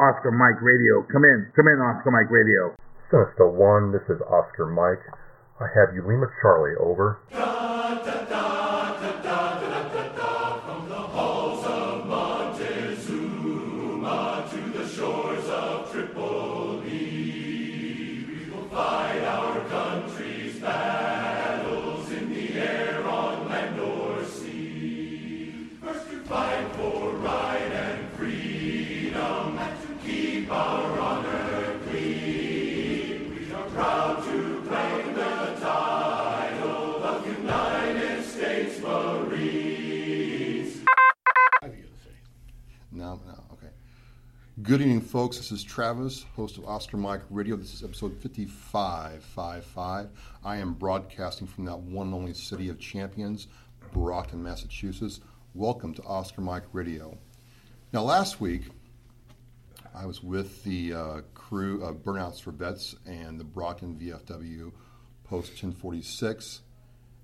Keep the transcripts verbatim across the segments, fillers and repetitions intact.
Oscar Mike Radio, come in, come in, Oscar Mike Radio. Sinister one, this is Oscar Mike. I have Ulima Charlie, over. Da, da, da, da, da, da, da, from the halls of Montezuma to the shores of Tripoli, we will fight our country's battles in the air, on land or sea. First to fight for right and freedom, and to keep our honor clean. We are proud to No, no, okay. Good evening, folks. This is Travis, host of Oscar Mike Radio. This is episode fifty-five fifty-five. I am broadcasting from that one and only city of champions, Brockton, Massachusetts. Welcome to Oscar Mike Radio. Now, last week, I was with the uh, crew of Burnouts for Vets and the Brockton V F W post ten forty-six.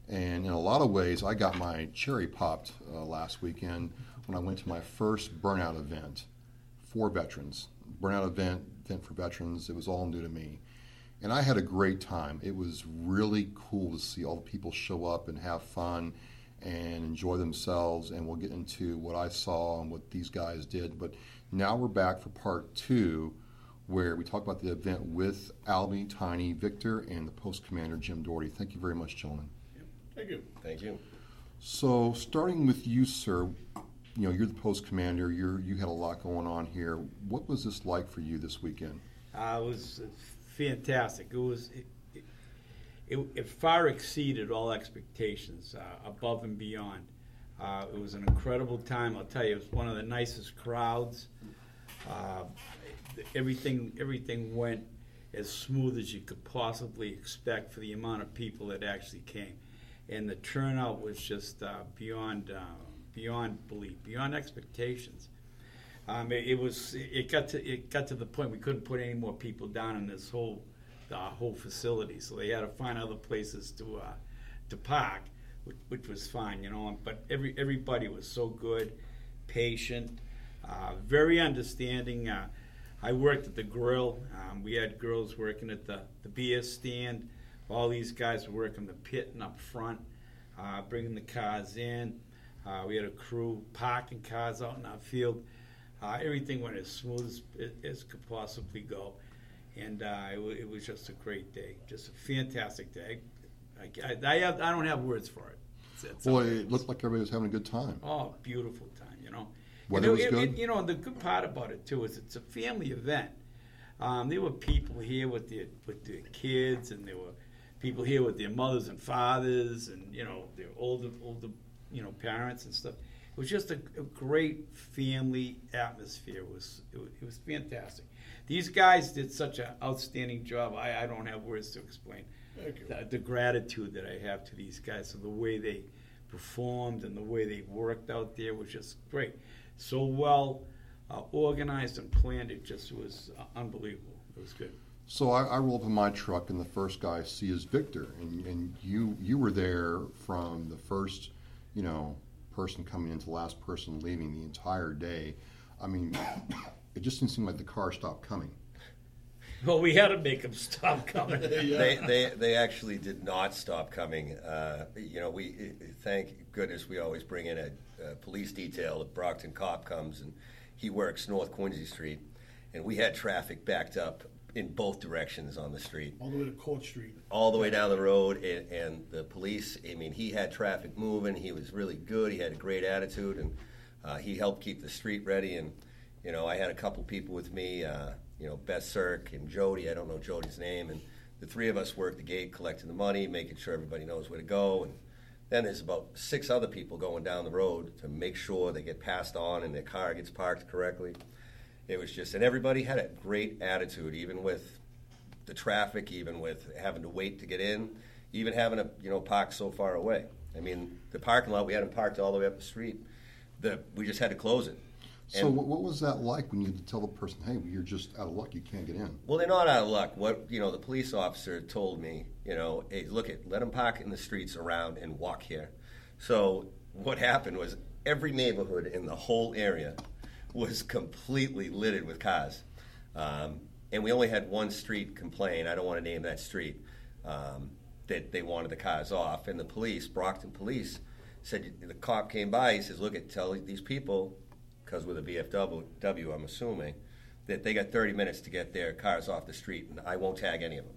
And in a lot of ways, I got my cherry popped uh, last weekend when I went to my first burnout event for veterans. Burnout event, event for veterans, it was all new to me. And I had a great time. It was really cool to see all the people show up and have fun and enjoy themselves. And we'll get into what I saw and what these guys did. But now we're back for part two, where we talk about the event with Albie, Tiny, Victor, and the post commander, Jim Doherty. Thank you very much, gentlemen. Thank you. Thank you. So starting with you, sir, you know, you're the post commander. You're you had a lot going on here. What was this like for you this weekend? Uh, it was fantastic. It was it, it, it, it far exceeded all expectations, uh, above and beyond. Uh, it was an incredible time. I'll tell you, it was one of the nicest crowds. Uh, everything everything went as smooth as you could possibly expect for the amount of people that actually came, and the turnout was just uh, beyond. Uh, Beyond belief, beyond expectations. Um, it, it was. It got to. It got to the point we couldn't put any more people down in this whole, the uh, whole facility. So they had to find other places to, uh, to park, which, which was fine, you know. But every everybody was so good, patient, uh, very understanding. Uh, I worked at the grill. Um, we had girls working at the the beer stand. All these guys were working the pit and up front, uh, bringing the cars in. Uh, we had a crew parking cars out in our field. Uh, everything went as smooth as it as could possibly go. And uh, it, w- it was just a great day, just a fantastic day. I, I, I, have, I don't have words for it. It's, it's well, it looked like everybody was having a good time. Oh, beautiful time, you know. Weather was good? It, you know, the good part about it, too, is it's a family event. Um, there were people here with their, with their kids, and there were people here with their mothers and fathers, and, you know, their older older. you know, parents and stuff. It was just a, a great family atmosphere. It was, it was it was fantastic. These guys did such an outstanding job. I, I don't have words to explain the, the gratitude that I have to these guys. So the way they performed and the way they worked out there was just great. So well uh, organized and planned. It just was uh, unbelievable. It was good. So I, I roll up in my truck, and the first guy I see is Victor, and and you you were there from the first, you know, person coming into last person leaving the entire day. I mean, it just didn't seem like the car stopped coming. Well, we had to make them stop coming. yeah. They they they actually did not stop coming. Uh, you know, we thank goodness we always bring in a, a police detail. A Brockton cop comes and he works North Quincy Street, and we had traffic backed up in both directions on the street. All the way to Court Street. All the way down the road, and, and the police, I mean, he had traffic moving, he was really good, he had a great attitude, and uh, he helped keep the street ready, and, you know, I had a couple people with me, uh, you know, Beth Sirk and Jody, I don't know Jody's name, and the three of us worked the gate, collecting the money, making sure everybody knows where to go, and Then there's about six other people going down the road to make sure they get passed on and their car gets parked correctly. It was just, and everybody had a great attitude, even with the traffic, even with having to wait to get in, even having to, you know, park so far away. I mean, the parking lot, we had them parked all the way up the street. The, we just had to close it. So and, what was that like when you had to tell the person, hey, you're just out of luck, you can't get in? Well, they're not out of luck. What, you know, the police officer told me, you know, hey, look, it, let them park in the streets around and walk here. So what happened was every neighborhood in the whole area was completely littered with cars. Um, and we only had one street complain, I don't want to name that street, um, that they wanted the cars off. And the police, Brockton police, said, the cop came by, he says, look, it, tell these people, because with a V F W, I'm assuming, that they got thirty minutes to get their cars off the street, and I won't tag any of them.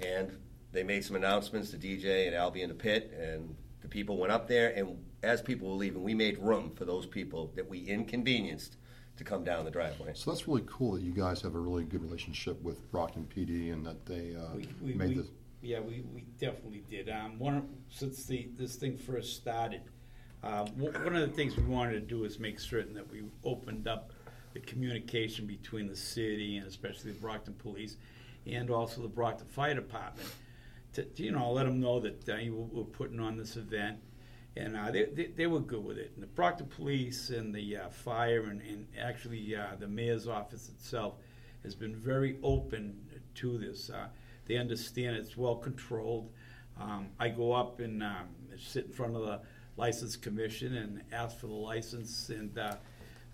And they made some announcements to D J and Albie in the pit, and the people went up there, and as people were leaving, we made room for those people that we inconvenienced to come down the driveway. So that's really cool that you guys have a really good relationship with Brockton P D and that they uh, we, we, made we, this. Yeah, we, we definitely did. Um, one since the this thing first started, Um, one of the things we wanted to do is make certain that we opened up the communication between the city and especially the Brockton Police and also the Brockton Fire Department to, to you know, let them know that uh, you were putting on this event. And uh, they, they, they were good with it. And the Brockton Police and the uh, fire and, and actually uh, the mayor's office itself has been very open to this. Uh, they understand it's well controlled. Um, I go up and um, sit in front of the License Commission and ask for the license, and uh,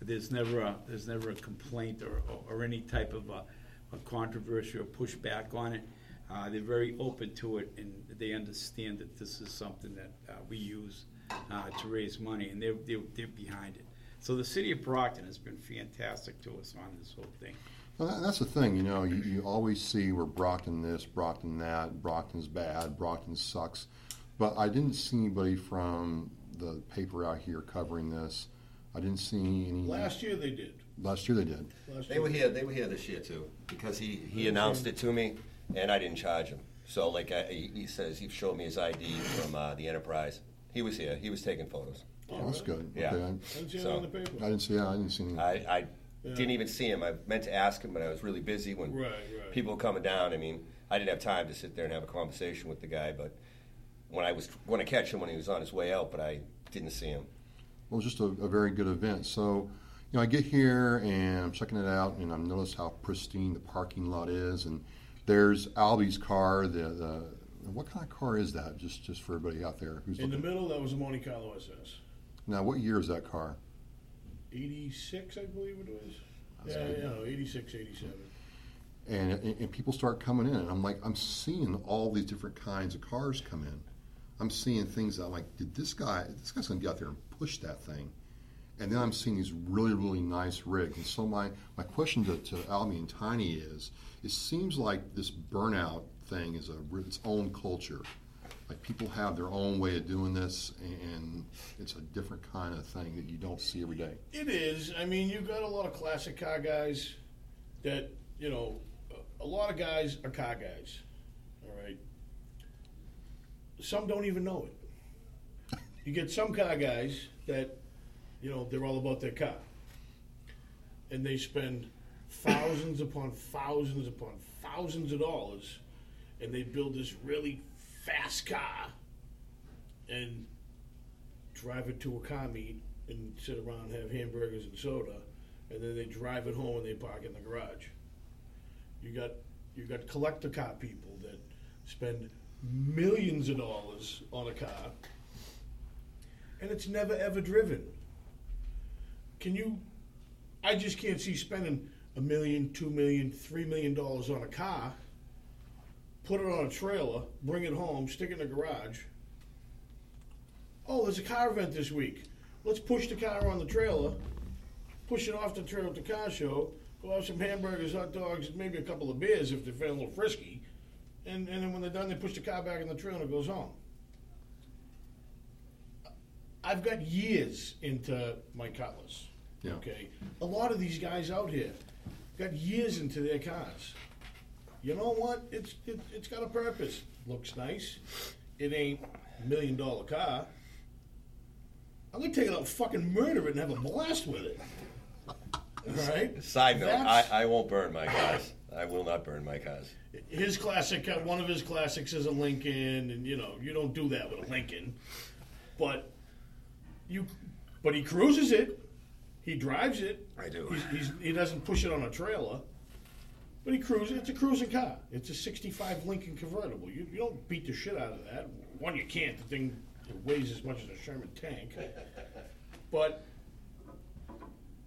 there's never a, there's never a complaint or, or, or any type of a, a controversy or pushback on it. Uh, they're very open to it, and they understand that this is something that uh, we use uh, to raise money, and they're, they're they're behind it. So the city of Brockton has been fantastic to us on this whole thing. Well, that's the thing, you know. You, you always see where Brockton this, Brockton that, Brockton's bad, Brockton sucks. But I didn't see anybody from the paper out here covering this. I didn't see any. Last year they did. Last year they did. Last year. They were here. They were here this year too, because he, he announced it to me, and I didn't charge him. So like I, he says, he showed me his I D from uh, the Enterprise. He was here. He was taking photos. Oh, that's good. Yeah. Okay. I didn't see so, on the paper. I didn't see. Yeah, I didn't see anything. I, I yeah. didn't even see him. I meant to ask him, but I was really busy when right, right. people were coming down. I mean, I didn't have time to sit there and have a conversation with the guy, but. When I was going to catch him when he was on his way out, but I didn't see him. Well, it was just a, a very good event. So, you know, I get here and I'm checking it out, and I notice how pristine the parking lot is. And there's Albie's car. The, the what kind of car is that? Just just for everybody out there who's in looking. The middle, that was a Monte Carlo S S. Now, what year is that car? eighty-six, I believe it was. That's yeah, yeah, no, eighty-six, eighty-seven. And, and and people start coming in, and I'm like, I'm seeing all these different kinds of cars come in. I'm seeing things that I'm like, did this guy, this guy's going to get out there and push that thing. And then I'm seeing these really, really nice rigs. And so my, my question to, to Albie and Tiny is, it seems like this burnout thing is a, its own culture. Like people have their own way of doing this, and it's a different kind of thing that you don't see every day. It is. I mean, you've got a lot of classic car guys that, you know, a lot of guys are car guys, all right? Some don't even know it. You get some car guys that, you know, they're all about their car. And they spend thousands upon thousands upon thousands of dollars, and they build this really fast car and drive it to a car meet and sit around and have hamburgers and soda, and then they drive it home and they park in the garage. You got, you got collector car people that spend millions of dollars on a car, and it's never ever driven. Can you? I just can't see spending a million, two million, three million dollars on a car, put it on a trailer, bring it home, stick it in the garage. Oh, there's a car event this week. Let's push the car on the trailer, push it off the trailer at the car show, go have some hamburgers, hot dogs, and maybe a couple of beers if they're feeling a little frisky. And and then when they're done, they push the car back in the trailer and it goes home. I've got years into my cars. Yeah. Okay, a lot of these guys out here got years into their cars. You know what? It's it, it's got a purpose. Looks nice. It ain't million dollar car, I'm going to take it out and fucking murder it and have a blast with it. All right? Side note, I, I won't burn my cars. I will not burn my cars. His classic, one of his classics is a Lincoln, and, you know, you don't do that with a Lincoln. But you, but he cruises it. He drives it. I do. He's, he's, he doesn't push it on a trailer. But he cruises. It's a cruising car. It's a sixty-five Lincoln convertible. You, you don't beat the shit out of that. One, you can't. The thing weighs as much as a Sherman tank. But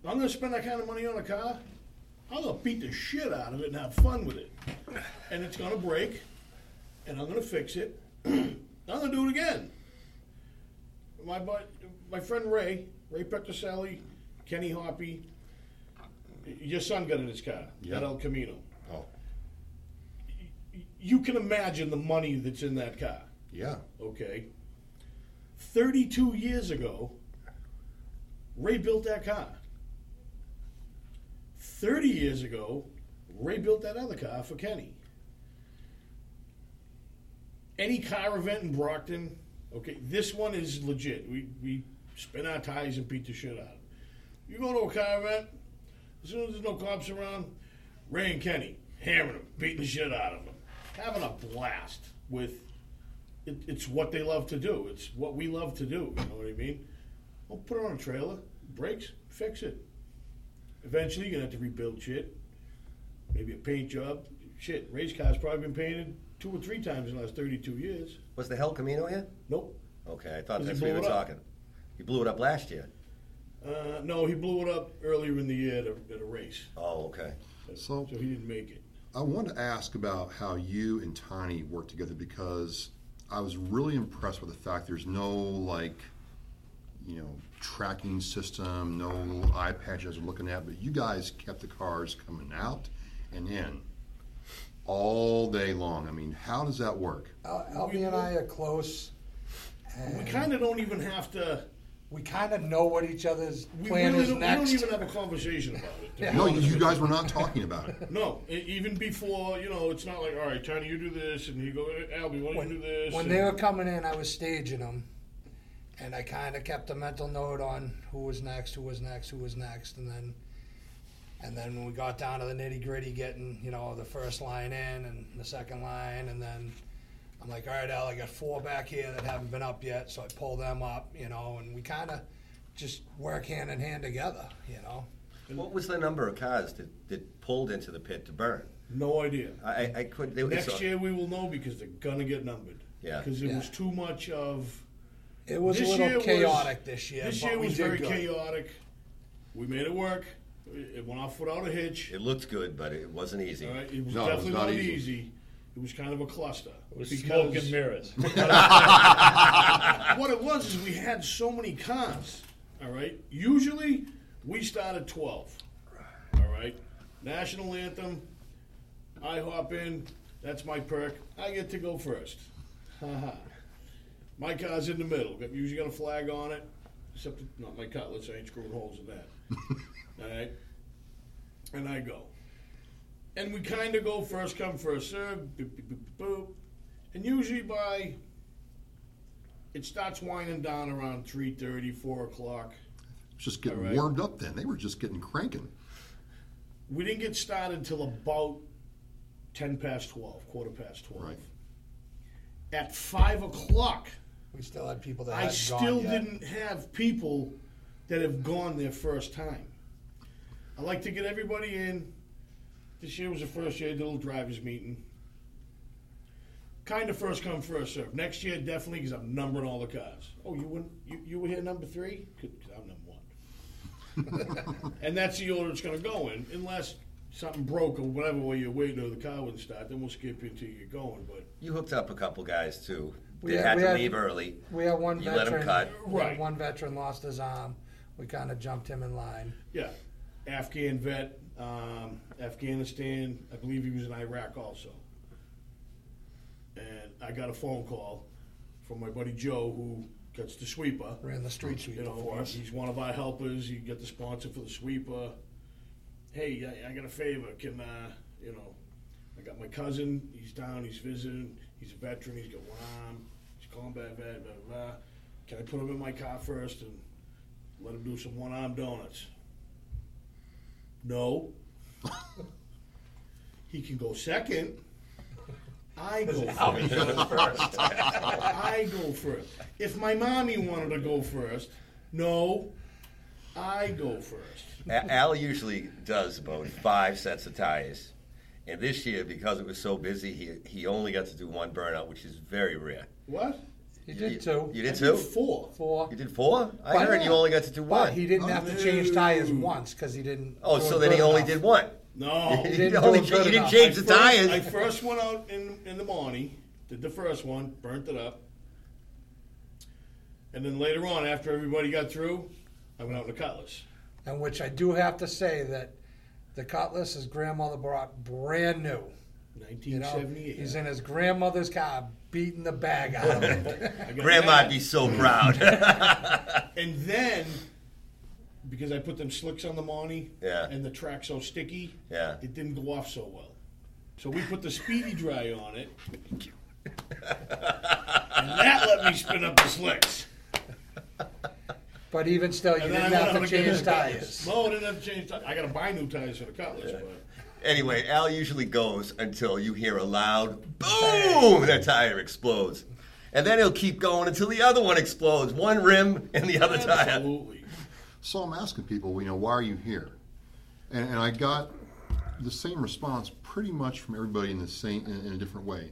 I'm going to spend that kind of money on a car. I'm going to beat the shit out of it and have fun with it. And it's going to break. And I'm going to fix it. I'm going to do it again. My my friend Ray, Ray Pectaselli, Kenny Harpy, your son got in his car, yep. That El Camino. Oh. You can imagine the money that's in that car. Yeah. Okay. thirty-two years ago, Ray built that car. thirty years ago, Ray built that other car for Kenny. Any car event in Brockton, okay, this one is legit. We we spin our tires and beat the shit out of it. You go to a car event, as soon as there's no cops around, Ray and Kenny, hammering them, beating the shit out of them, having a blast with, it, it's what they love to do. It's what we love to do, you know what I mean? Well, put it on a trailer, brakes, fix it. Eventually, you're going to have to rebuild shit. Maybe a paint job. Shit, race car's probably been painted two or three times in the last thirty-two years. Was the El Camino yet? Nope. Okay, I thought that's what you were talking. He blew it up last year. Uh, no, he blew it up earlier in the year at a, at a race. Oh, okay. So, so he didn't make it. I wanted to ask about how you and Tiny worked together, because I was really impressed with the fact there's no, like, you know, tracking system, no iPad you guys are looking at, but you guys kept the cars coming out and in all day long. I mean, how does that work? Uh, Albie and I are close. We kind of don't even have to... We kind of know what each other's plan really is next. We don't even have a conversation about it. Yeah. No, you guys were not talking about it. No, even before, you know, it's not like, all right, Tony, you do this, and you go, Albie, why don't you do this? When and they were coming in, I was staging them, and I kind of kept a mental note on who was next, who was next, who was next, and then and then when we got down to the nitty-gritty, getting, you know, the first line in and the second line, and then I'm like, all right, Al, I got four back here that haven't been up yet, so I pull them up, you know, and we kind of just work hand in hand together, you know. What was the number of cars that, that pulled into the pit to burn? No idea. I, I could. They, Next so. year we will know, because they're gonna get numbered. Yeah. Because it yeah. was too much of. It was this a little chaotic was, this year. This year was very good. chaotic. We made it work. It went off without a hitch. It looked good, but it wasn't easy. All right. It was no, definitely it was not, not easy. easy. It was kind of a cluster. It was smoke and mirrors. What it was is we had so many cons, all right? Usually, we start at twelve, all right? National anthem, I hop in, that's my perk. I get to go first. Ha-ha. My car's in the middle. Usually got a flag on it, except not my Cutlass. I ain't screwing holes in that, all right? And I go. And we kind of go first come, first serve, boop, boop, boop, boop. And usually by, it starts winding down around three thirty, four o'clock. Just getting right. warmed up then. They were just getting cranking. We didn't get started until about ten past twelve, quarter past twelve. Right. At five o'clock. We still had people that I hadn't still gone didn't yet. have people that have gone their first time. I like to get everybody in. This year was the first year, the little drivers meeting. Kind of first come, first serve. Next year, definitely, because I'm numbering all the cars. Oh, you wouldn't, you, you were here number three? Because I'm number one. And that's the order it's going to go in, unless something broke or whatever while you're waiting or the car wouldn't start. Then we'll skip you until you're going. But you hooked up a couple guys, too. They had, had to had, leave early. We had one you veteran. Let them cut. Right. One veteran lost his arm. We kind of jumped him in line. Yeah. Afghan vet. Um, Afghanistan, I believe he was in Iraq also. And I got a phone call from my buddy Joe, who gets the sweeper. Ran the street sweeper, you know, for us. He's one of our helpers. He got the sponsor for the sweeper. Hey, I, I got a favor. Can, uh, you know, I got my cousin. He's down. He's visiting. He's a veteran. He's got one arm. He's combat vet, blah, blah, blah. Can I put him in my car first and let him do some one-arm donuts? No. He can go second. I go first. I go first. If my mommy wanted to go first, no, I go first. Al usually does about five sets of tires. And this year, because it was so busy, he he only got to do one burnout, which is very rare. What? He did you, two. You did I two? Did four. Four. You did four? I but heard yeah. you only got to do one. But he didn't oh, have to change tires once because he didn't. Oh, so then he enough. only did one. No. He didn't, only, he didn't change I the first, tires. I first went out in, in the morning, did the first one, burnt it up. And then later on, after everybody got through, I went out in the Cutlass. And which I do have to say that the Cutlass his grandmother brought brand new. nineteen seventy-eight. You know, he's in his grandmother's car beating the bag out of it. Grandma'd be so proud. And then, because I put them slicks on the Monty, yeah. and the track so sticky, yeah. it didn't go off so well. So we put the Speedy Dry on it, and that let me spin up the slicks. But even still, you didn't have, didn't have to change tires. No, I didn't have to change tires. I got to buy new tires for the Cutlass. Yeah. Anyway, Al usually goes until you hear a loud boom, that tire explodes. And then he'll keep going until the other one explodes, one rim and the other tire. Absolutely. So I'm asking people, you know, why are you here? And, and I got the same response pretty much from everybody in the same in, in a different way.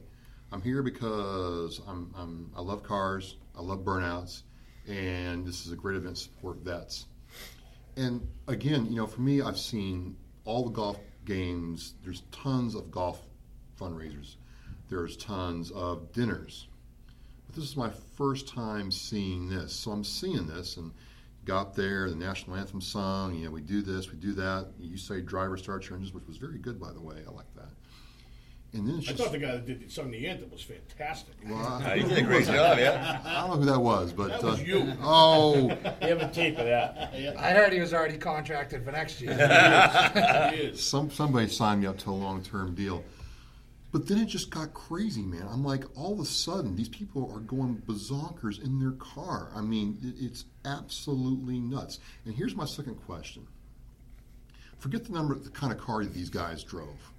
I'm here because I'm, I'm I love cars, I love burnouts, and this is a great event to support vets. And again, you know, for me, I've seen all the golf games. There's tons of golf fundraisers. There's tons of dinners. But this is my first time seeing this. So I'm seeing this and got there, the national anthem sung, you know, we do this, we do that. You say driver star changes, which was very good, by the way. I like that. And then it's I just, thought the guy that did the, sung the anthem was fantastic. Well, I, he did a great job, yeah. I don't know who that was, but that was uh, you. Oh, you have a tape of that. I heard he was already contracted for next year. He is. Some somebody signed me up to a long-term deal, but then it just got crazy, man. I'm like, all of a sudden, these people are going bazonkers in their car. I mean, it, it's absolutely nuts. And here's my second question: forget the number, the kind of car that these guys drove,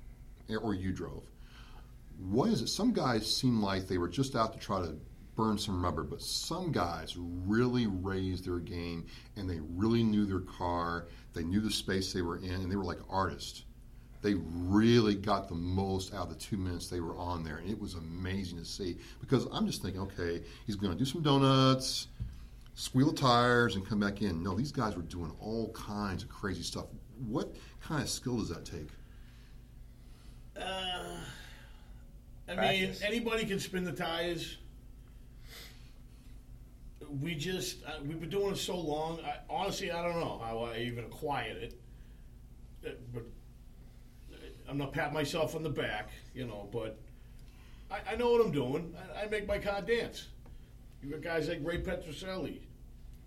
or you drove. What is it? Some guys seem like they were just out to try to burn some rubber, but some guys really raised their game, and they really knew their car, they knew the space they were in, and they were like artists. They really got the most out of the two minutes they were on there, and it was amazing to see. Because I'm just thinking, okay, he's going to do some donuts, squeal the tires, and come back in. No, these guys were doing all kinds of crazy stuff. What kind of skill does that take? Uh... I Practice. mean, anybody can spin the tires. We just, uh, we've been doing it so long. I, honestly, I don't know how I even acquired it. Uh, but I'm not patting myself on the back, you know, but I, I know what I'm doing. I, I make my car dance. You got guys like Ray Pectaselli,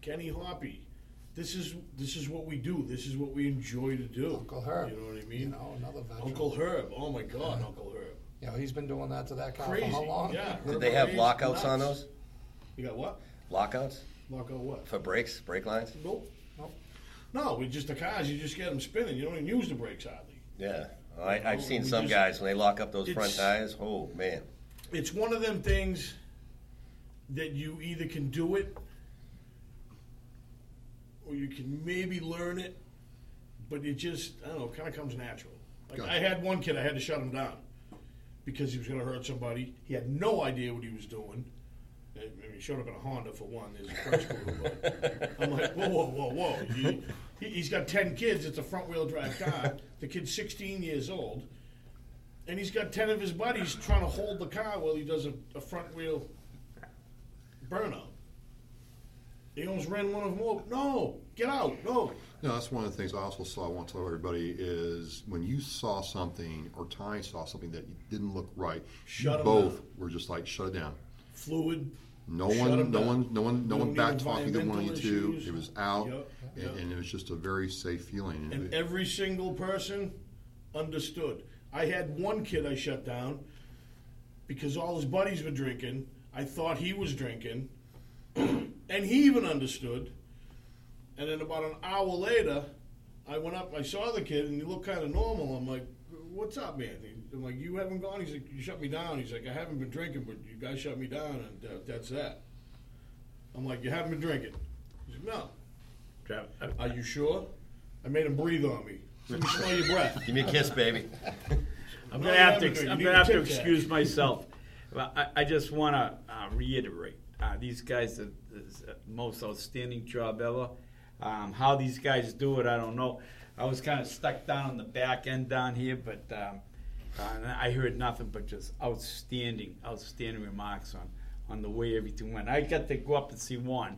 Kenny Harpy. This is this is what we do. This is what we enjoy to do. Uncle Herb. You know what I mean? You know, another veteran. Uncle Herb. Oh, my God, yeah. Uncle Herb. You know, he's been doing that to that car Crazy. for how long? Yeah. Did they have lockouts nuts. on those? You got what? Lockouts? Lockout what? For brakes, brake lines? Nope. Nope. No, we just the cars, you just get them spinning. You don't even use the brakes hardly. Yeah. Well, I, I've seen we some just, guys, when they lock up those front tires, oh, man. It's one of them things that you either can do it or you can maybe learn it, but it just, I don't know, kind of comes natural. Like I had one kid, I had to shut him down. Because he was going to hurt somebody. He had no idea what he was doing. I mean, he showed up in a Honda for one. There's a first one. I'm like, whoa, whoa, whoa, whoa. He, he, he's got ten kids. It's a front-wheel drive car. The kid's sixteen years old. And he's got ten of his buddies trying to hold the car while he does a, a front-wheel burnout. He almost ran one of them over. No, get out, no. No, that's one of the things I also saw. I want to tell everybody is when you saw something or Ty saw something that didn't look right, shut you both down. were just like, shut it down. Fluid. No one, no down. one, no one, no one back talking to one of you two. It was out, yep. and, yep. and it was just a very safe feeling. And, and it, every single person understood. I had one kid I shut down because all his buddies were drinking. I thought he was drinking, and he even understood. And then about an hour later, I went up, I saw the kid, and he looked kind of normal. I'm like, what's up, man? I'm like, you haven't gone? He's like, you shut me down. He's like, I haven't been drinking, but you guys shut me down, and uh, that's that. I'm like, you haven't been drinking? He's like, no. Trav, I, are you sure? I made him breathe on me. Let me smell your breath. Give me a kiss, baby. I'm no, going to have to, ex- I'm gonna have to excuse myself. I, I just want to uh, reiterate, uh, these guys are the most outstanding job ever. Um, how these guys do it, I don't know. I was kind of stuck down on the back end down here, but um, uh, I heard nothing but just outstanding, outstanding remarks on, on the way everything went. I got to go up and see one.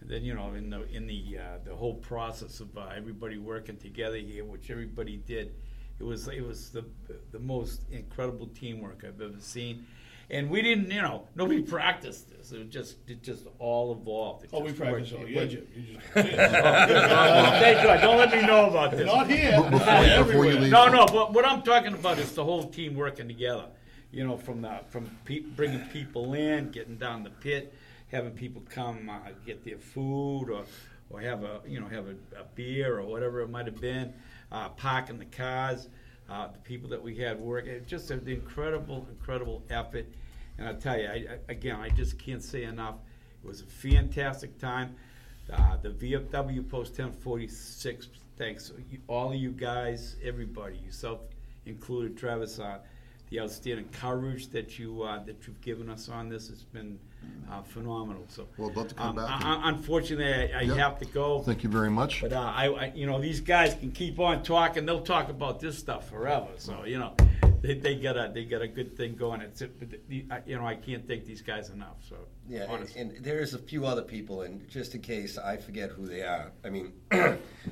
And then, you know, in the in the uh, the whole process of uh, everybody working together here, which everybody did, it was it was the the most incredible teamwork I've ever seen. And we didn't, you know, nobody practiced this. It was just, it just all evolved. It oh, we practiced all. Yeah, you, you just, yeah. Thank God. Don't let me know about this. Not here. Before, Not before you leave. No, no. But what I'm talking about is the whole team working together. You know, from the from pe- bringing people in, getting down the pit, having people come uh, get their food or or have a you know have a, a beer or whatever it might have been, uh, parking the cars. Uh, the people that we had working, just an incredible, incredible effort. And I'll tell you, I, I, again, I just can't say enough. It was a fantastic time. Uh, the V F W post ten forty-six, thanks you, all of you guys, everybody, yourself included, Travis, uh, the outstanding courage that, you, uh, that you've given us on this. It's been uh, phenomenal. So, well, I'd love to come um, back. I, I, unfortunately, I, I yep. have to go. Thank you very much. But uh, I, I, you know, these guys can keep on talking. They'll talk about this stuff forever. So, you know, they, they got a they got a good thing going. It's you know, I can't thank these guys enough. So yeah, honestly. And, and there's a few other people, and just in case I forget who they are, I mean,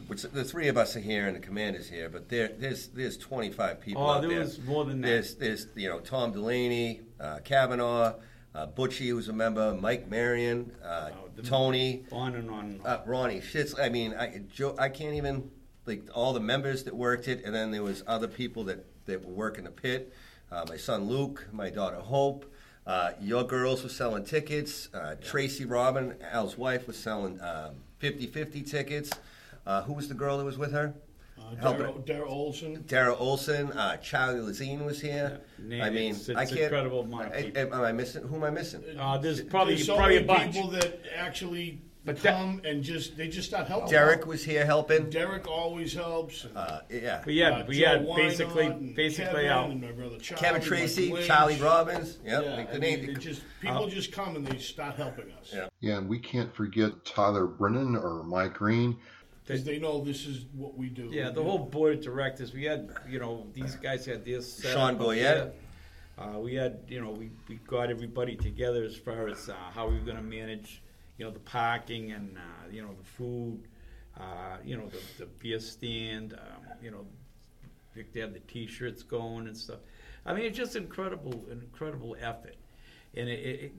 which the three of us are here and the commander's here, but there there's there's twenty-five people. Oh, out there was there. More than that. There's there's you know Tom Delaney, uh, Kavanaugh. Uh, Butchie, who's a member, Mike Marion, uh, oh, Tony, on and on, and on. Uh, Ronnie. Shit's, I mean, I Joe, I can't even like all the members that worked it, and then there was other people that, that were working the pit. Uh, my son Luke, my daughter Hope, uh, your girls were selling tickets. Uh, yeah. Tracy Robin, Al's wife, was selling um, fifty-fifty tickets. Uh, who was the girl that was with her? Uh, Dara Olson. Dara Olson. Uh, Charlie Lazine was here. Yeah. I mean, it's, it's I can't. Incredible amount of people. I, am I missing? Who am I missing? Uh, there's probably there's so probably many a bunch. People that actually but come that, and just they just not helping. Derek was here helping. Derek always helps. And, uh, yeah. But yeah, uh, we had basically basically out. Kevin Tracy, Charlie Robbins. Yep, yeah. Like the name. Mean, just, people uh, just come and they start helping us. Yeah. Yeah, and we can't forget Tyler Brennan or Mike Green. Because they know this is what we do. Yeah, the yeah. whole board of directors. We had, you know, these guys had this. Sean Boyette. Uh, we had, you know, we, we got everybody together as far as uh, how we were going to manage, you know, the parking and, uh, you know, the food, uh, you know, the, the beer stand, um, you know, they had the T-shirts going and stuff. I mean, it's just incredible, an incredible effort. And it, it,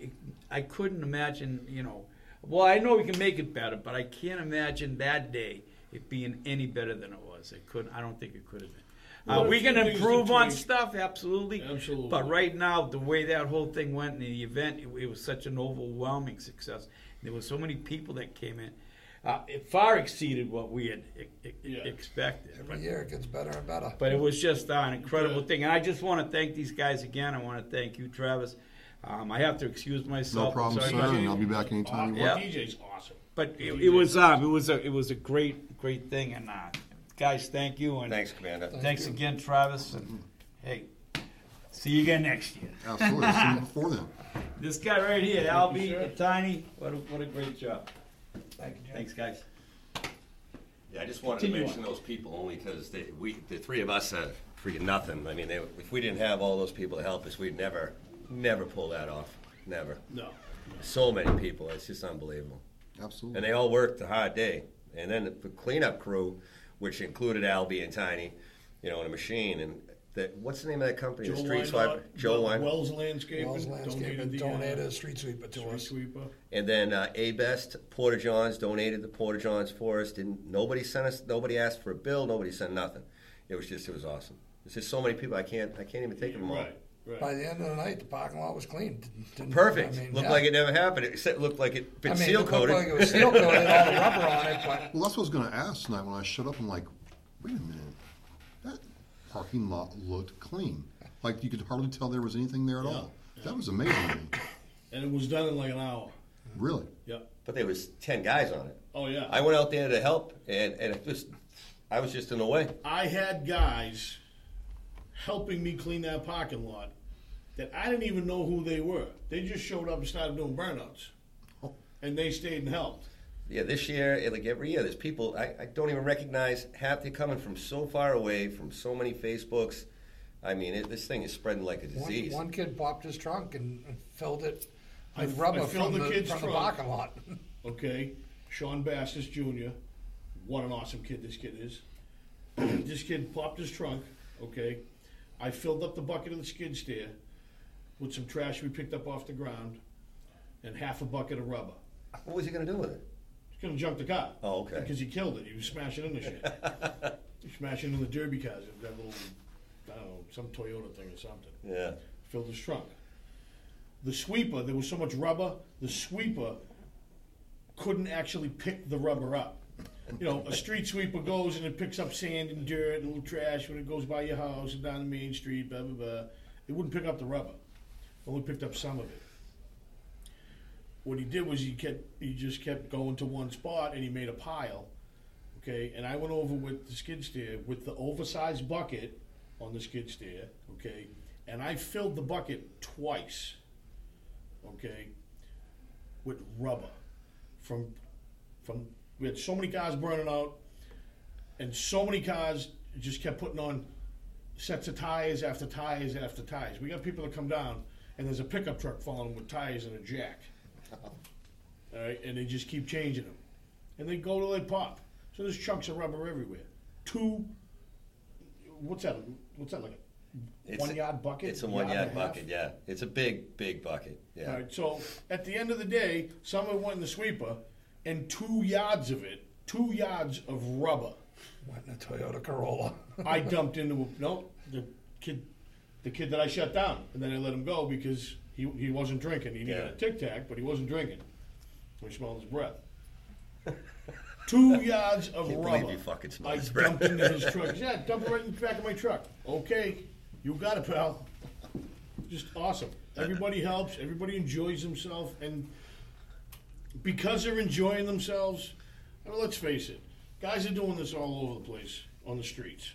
it, I couldn't imagine, you know, well, I know we can make it better, but I can't imagine that day it being any better than it was. It couldn't. I don't think it could have been. Uh, well, we can improve on stuff, absolutely. Absolutely. But right now, the way that whole thing went in the event, it, it was such an overwhelming success. There were so many people that came in. Uh, it far exceeded what we had e- e- yeah. expected. Every but, year it gets better and better. But it was just uh, an incredible yeah. thing. And I just want to thank these guys again. I want to thank you, Travis. Um, I have to excuse myself. No problem, Sorry, sir, and I'll be back anytime you want. Yeah. D J's awesome. But it, it was um, it was a it was a great great thing, and uh, guys, thank you. And thanks, Commander. Thank thanks you. again, Travis. And hey, see you again next year. Absolutely. See you before then. This guy right here, Albie, sure. Tiny. What a, what a great job. Thank you. Thanks, guys. Yeah, I just wanted Continue to mention on. those people only because we the three of us are freaking nothing. I mean, they, if we didn't have all those people to help us, we'd never. Never pull that off. Never. No. So many people. It's just unbelievable. Absolutely. And they all worked a hard day. And then the cleanup crew, which included Albie and Tiny, you know, in a machine. And that, what's the name of that company? Joe the Street Sweeper. Joe Line. Wells Landscaping. Wells Landscaping donated, donated the, uh, a street sweeper to street us. Sweeper. And then uh, A-Best Porter Johns donated the Porter Johns for us. Didn't nobody sent us? Nobody asked for a bill. Nobody sent nothing. It was just. It was awesome. It's just so many people. I can't. I can't even take yeah, them all. Right. Right. By the end of the night, the parking lot was clean. Didn't, Perfect. I mean, looked yeah. like it never happened. Except looked like it been I mean, seal coated. It looked like it was seal coated, all the rubber on it. But. Well, that's what I was going to ask tonight when I showed up. I'm like, wait a minute, that parking lot looked clean. Like you could hardly tell there was anything there at yeah. all. Yeah. That was amazing. And it was done in like an hour. Really? Yeah. But there was ten guys on it. Oh yeah. I went out there to help, and and it just, I was just in the way. I had guys helping me clean that parking lot that I didn't even know who they were. They just showed up and started doing burnouts. Oh. And they stayed and helped. Yeah, this year, like every year, there's people I, I don't even recognize. Half they're coming from so far away, from so many Facebooks. I mean, it, this thing is spreading like a disease. One, one kid popped his trunk and filled it with I, rubber I from, the, the, kid's from trunk. the parking lot. Okay, Sean Bassis Junior, what an awesome kid this kid is. This kid popped his trunk, okay. I filled up the bucket of the skid steer with some trash we picked up off the ground and half a bucket of rubber. What was he going to do with it? He's going to junk the car. Oh, okay. Because he killed it. He was smashing into shit. He was smashing into the derby cars. That little, I don't know, some Toyota thing or something. Yeah. Filled his trunk. The sweeper, there was so much rubber, the sweeper couldn't actually pick the rubber up. You know, a street sweeper goes and it picks up sand and dirt and little trash when it goes by your house and down the main street, blah, blah, blah. It wouldn't pick up the rubber. It only picked up some of it. What he did was he kept, he just kept going to one spot and he made a pile, okay? And I went over with the skid steer with the oversized bucket on the skid steer, okay? And I filled the bucket twice, okay, with rubber from, from, we had so many cars burning out, and so many cars just kept putting on sets of tires after tires after tires. We got people that come down, and there's a pickup truck following with tires and a jack. All right, and they just keep changing them. And they go till they pop. So there's chunks of rubber everywhere. Two, what's that, what's that like? It's one a, yard bucket? It's a one yard, yard bucket, half? yeah. It's a big, big bucket, yeah. All right, so at the end of the day, someone went in the sweeper, and two yards of it, two yards of rubber. Went in a Toyota Corolla. I dumped into a, no, the kid the kid that I shut down. And then I let him go because he he wasn't drinking. He needed yeah. a Tic Tac, but he wasn't drinking. We smelled his breath. Two yards of Can't rubber. You fucking I dumped breath. into his truck. Yeah, dumped it right in the back of my truck. Okay, you got it, pal. Just awesome. Everybody helps. Everybody enjoys themselves. And because they're enjoying themselves, I mean, let's face it, guys are doing this all over the place on the streets.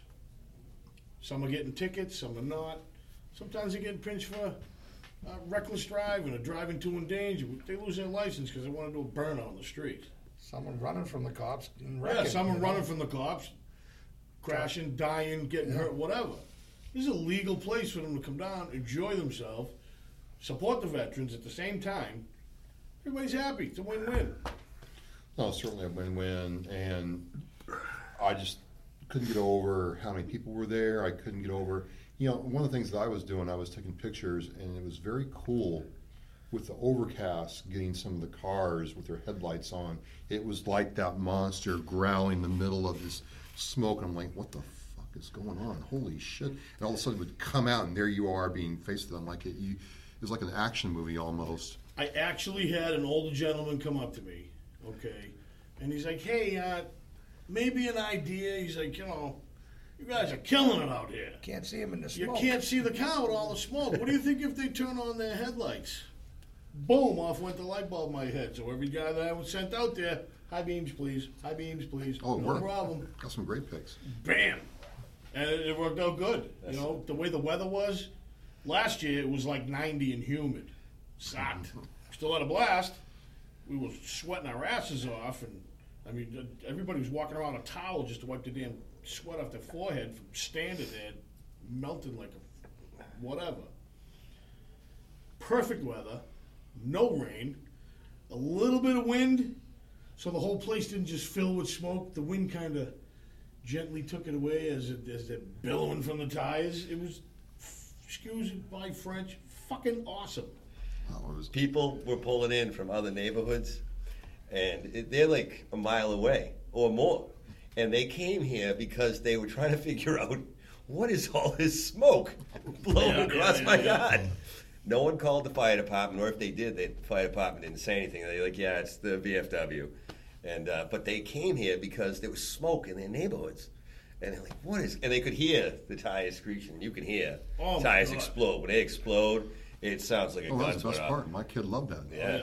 Some are getting tickets, some are not. Sometimes they're getting pinched for uh, reckless driving or driving too in danger. They lose their license because they want to do a burnout on the street. Someone running from the cops and wrecking. Yeah, someone running from the cops, crashing, dying, getting yeah. hurt, whatever. This is a legal place for them to come down, enjoy themselves, support the veterans at the same time. Everybody's happy. It's a win-win. No, certainly a win-win. And I just couldn't get over how many people were there. I couldn't get over. You know, one of the things that I was doing, I was taking pictures, and it was very cool with the overcast getting some of the cars with their headlights on. It was like that monster growling in the middle of this smoke. And I'm like, what the fuck is going on? Holy shit. And all of a sudden it would come out, and there you are being faced with them. Like it, you, it was like an action movie almost. I actually had an older gentleman come up to me, okay, and he's like, hey, uh, maybe an idea. He's like, you know, you guys are killing it out here. Can't see him in the smoke. You can't see the car with all the smoke. What do you think if they turn on their headlights? Boom, off went the light bulb in my head. So every guy that I was sent out there, high beams, please. High beams, please. Oh, no worked. problem. Got some great picks. Bam. And it worked out good. That's you know, the way the weather was, last year it was like ninety and humid. Socked. Still had a blast. We were sweating our asses off, and I mean, everybody was walking around a towel just to wipe the damn sweat off their forehead from standing there, melting like a whatever. Perfect weather, no rain, a little bit of wind, so the whole place didn't just fill with smoke. The wind kind of gently took it away as it as they're billowing from the tires. It was, excuse my French, fucking awesome. People were pulling in from other neighborhoods, and it, they're like a mile away or more, and they came here because they were trying to figure out what is all this smoke blowing yeah, across yeah, my yard? Yeah. No one called the fire department, or if they did, they, the fire department didn't say anything. They're like, yeah, it's the V F W. And uh, but they came here because there was smoke in their neighborhoods. And they're like, what is... And they could hear the tires screeching. You can hear oh tires explode. When they explode, it sounds like a oh, gun. Oh, that's the best part. Off. My kid loved that. Yeah.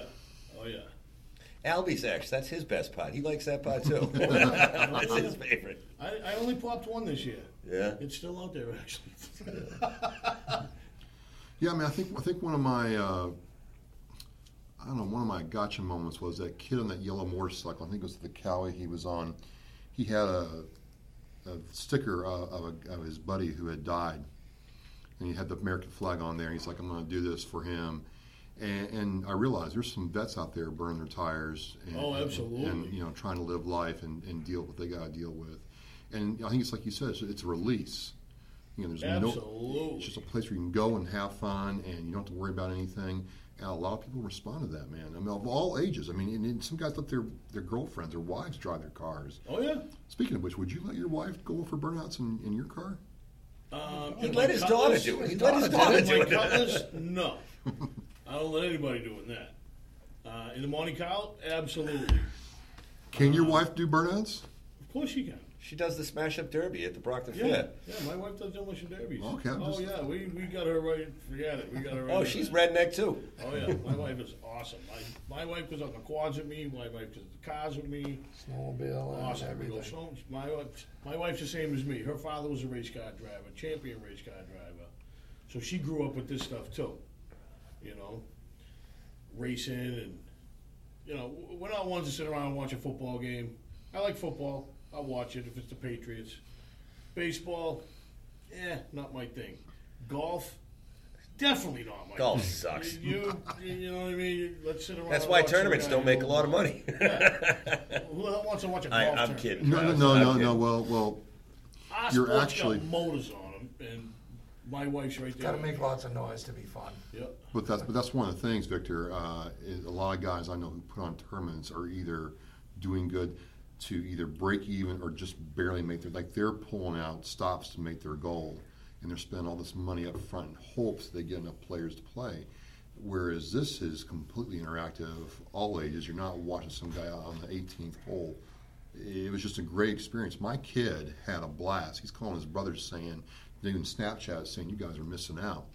Oh, yeah. Oh, yeah. Albie's actually, that's his best pot. He likes that pot, too. That's his favorite. I, I only popped one this year. Yeah? It's still out there, actually. Yeah, I mean, I think I think one of my, uh, I don't know, one of my gotcha moments was that kid on that yellow motorcycle. I think it was the Cowie he was on. He had a, a sticker of, of, a, of his buddy who had died, and he had the American flag on there. And he's like, I'm going to do this for him. And, and I realized there's some vets out there burning their tires. And, oh, absolutely. And, and, you know, trying to live life and, and deal with what they got to deal with. And I think it's like you said, it's, it's a release. You know, there's absolutely. No, it's just a place where you can go and have fun, and you don't have to worry about anything. And a lot of people respond to that, man. I mean, of all ages. I mean, and, and some guys let their, their girlfriends, their wives drive their cars. Oh, yeah. Speaking of which, would you let your wife go for burnouts in, in your car? Um, He'd let his daughter do it. He'd let his daughter do it. Cutlass, no. I don't let anybody doing that. Uh, in the Monte Carlo, absolutely. Can uh, your wife do burnouts? Of course she can. She does the smash-up derby at the Brockton yeah, Fair. Yeah, my wife does demolition derbies. Okay, I'm just... Oh, yeah, we, we got her right... Forget it, we got her right... Oh, right she's right. Redneck, too. Oh, yeah, my wife is awesome. My, my wife goes on the quads with me. My wife does the cars with me. Snowmobile awesome. And everything. Go, so, my, wife, my wife's the same as me. Her father was a race car driver, champion race car driver. So she grew up with this stuff, too. You know, racing and... You know, we're not ones to sit around and watch a football game. I like football. I'll watch it if it's the Patriots. Baseball, eh, not my thing. Golf, definitely not my Golf thing. Golf sucks. You, you, you know what I mean? Let's sit around. That's why tournaments don't make a lot of money. Yeah. Who wants to watch a golf I, I'm tournament? Kidding. No, no, no, I'm no, kidding. no. Well, well, I you're actually got motors on them, and my wife's right there. Got to make lots of noise to be fun. Yep. But that's but that's one of the things, Victor. Uh, is a lot of guys I know who put on tournaments are either doing good to either break even or just barely make their, like they're pulling out stops to make their goal, and they're spending all this money up front in hopes they get enough players to play. Whereas this is completely interactive, all ages. You're not watching some guy on the eighteenth hole. It was just a great experience. My kid had a blast. He's calling his brother saying, doing Snapchat saying, you guys are missing out.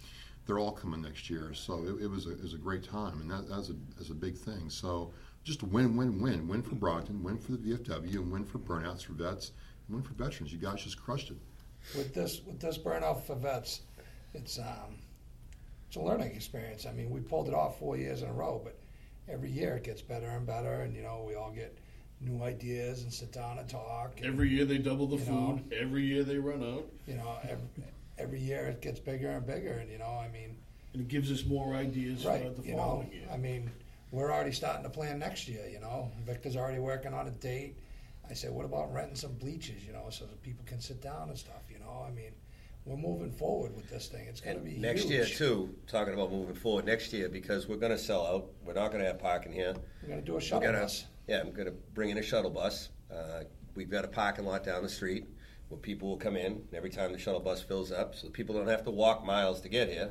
They're all coming next year. So it, it was a, it was a great time, and that, that was a, that was a big thing. So just a win, win, win. Win for Brockton, win for the V F W, and win for Burnouts for Vets, and win for veterans. You guys just crushed it. With this with this Burnout for Vets, it's um, it's a learning experience. I mean, we pulled it off four years in a row, but every year it gets better and better, and, you know, we all get new ideas and sit down and talk. And, every year they double the food. Know, every year they run out. You know, every, every year it gets bigger and bigger, and, you know, I mean. And it gives us more ideas right, about the you following know, year. I mean. We're already starting to plan next year, you know. Victor's already working on a date. I said, what about renting some bleachers, you know, so that people can sit down and stuff, you know. I mean, we're moving forward with this thing. It's going to be huge. Next year, too, talking about moving forward next year, because we're going to sell out. We're not going to have parking here. We're going to do a shuttle gonna, bus. Yeah, I'm going to bring in a shuttle bus. Uh, we've got a parking lot down the street where people will come in every time the shuttle bus fills up, so people don't have to walk miles to get here.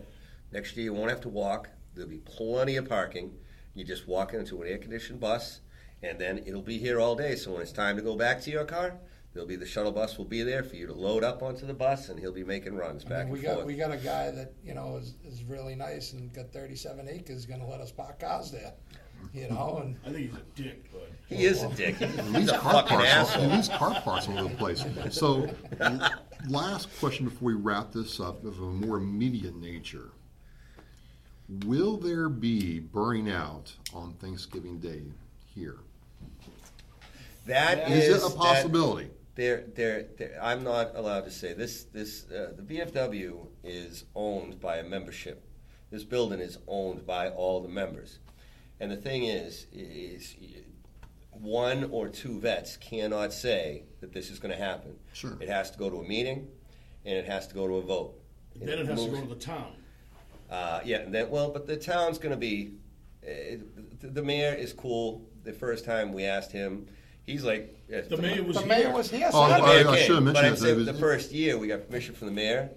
Next year, you won't have to walk. There'll be plenty of parking. You just walk into an air-conditioned bus, and then it'll be here all day. So when it's time to go back to your car, there'll be the shuttle bus will be there for you to load up onto the bus, and he'll be making runs I back mean, we and got, forth. We got a guy that, you know, is, is really nice and got thirty-seven acres going to let us park cars there, you know. And I think he's a dick, but... He well, is well, a dick. He's, he's a car fucking parts, asshole. He leaves car parts all over the place. So last question before we wrap this up of a more immediate nature. Will there be burning out on Thanksgiving Day here? That is, is it a possibility? There, there, I'm not allowed to say this. This uh, the V F W is owned by a membership. This building is owned by all the members, and the thing is, is one or two vets cannot say that this is going to happen. Sure, it has to go to a meeting, and it has to go to a vote. And then it, it has moves. to go to the town. Uh, yeah, and then, well, but the town's going to be, uh, the, the mayor is cool. The first time we asked him, He's like, yes, the, the mayor was the here. Mayor was here. So oh, I, I, I should have mentioned that. Said the first year we got permission from the mayor.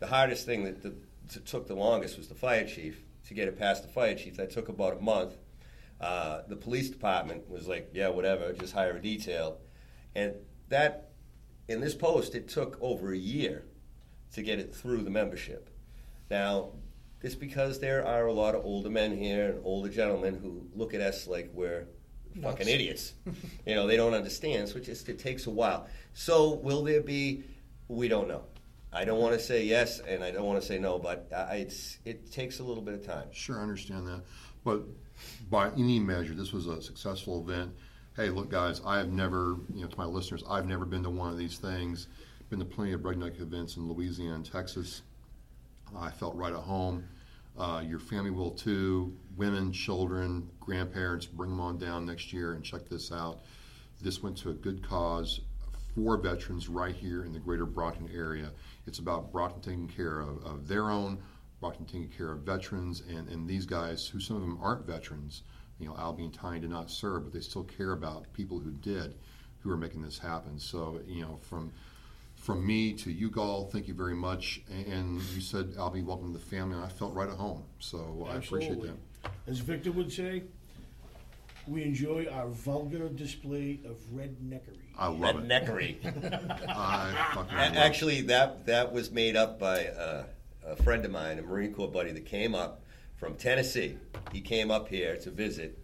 The hardest thing that, the, that took the longest was the fire chief, to get it past the fire chief. That took about a month. Uh, the police department was like, yeah, whatever, just hire a detail. And that, in this post, it took over a year to get it through the membership. Now, it's because there are a lot of older men here and older gentlemen who look at us like we're fucking idiots. You know, they don't understand, so it just it takes a while. So will there be, we don't know. I don't want to say yes, and I don't want to say no, but I, it's it takes a little bit of time. Sure, I understand that. But by any measure, this was a successful event. Hey, look, guys, I have never, you know, to my listeners, I've never been to one of these things. Been to plenty of breakneck events in Louisiana and Texas. I felt right at home. Uh, your family will too. Women, children, grandparents, bring them on down next year and check this out. This went to a good cause for veterans right here in the greater Brockton area. It's about Brockton taking care of, of their own, Brockton taking care of veterans, and, and these guys who some of them aren't veterans. You know, Albie and Tiny did not serve, but they still care about people who did, who are making this happen. So, you know, from from me to you, Gall, thank you very much. And you said, Albie, welcome to the family, and I felt right at home. So absolutely. I appreciate that. As Victor would say, we enjoy our vulgar display of redneckery. I love redneckery. It. Redneckery. I fucking love it. Actually, that, that was made up by a, a friend of mine, a Marine Corps buddy that came up from Tennessee. He came up here to visit,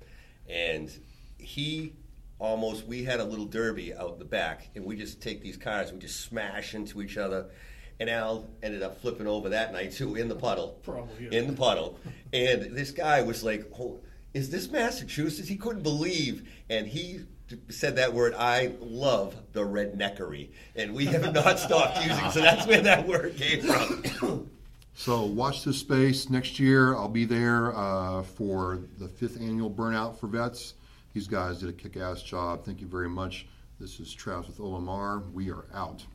and he almost, we had a little derby out the back, and we just take these cars, we just smash into each other, and Al ended up flipping over that night too, in the puddle. Probably, yeah. In the puddle. And this guy was like, oh, is this Massachusetts? He couldn't believe, and he said that word, I love the redneckery, and we have not stopped using it, so that's where that word came from. So watch this space. Next year, I'll be there uh, for the fifth annual Burnout for Vets. These guys did a kick-ass job. Thank you very much. This is Travis with O M R. We are out.